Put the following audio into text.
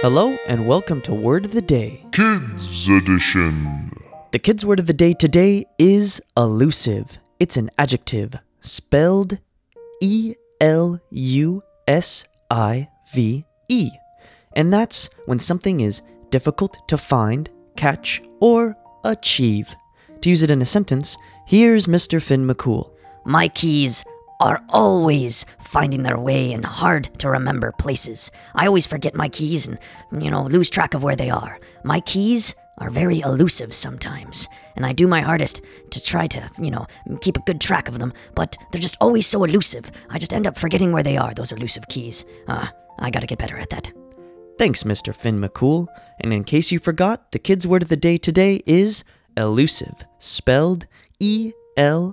Hello and welcome to Word of the Day, Kids Edition. The kids' word of the day today is elusive. It's an adjective spelled elusive, and that's when something is difficult to find, catch, or achieve. To use it in a sentence, here's Mr. Finn McCool. My keys are always finding their way in hard-to-remember places. I always forget my keys and, lose track of where they are. My keys are very elusive sometimes, and I do my hardest to try to, keep a good track of them, but they're just always so elusive. I just end up forgetting where they are, those elusive keys. I gotta get better at that. Thanks, Mr. Finn McCool. And in case you forgot, the kids' word of the day today is elusive, spelled elusive.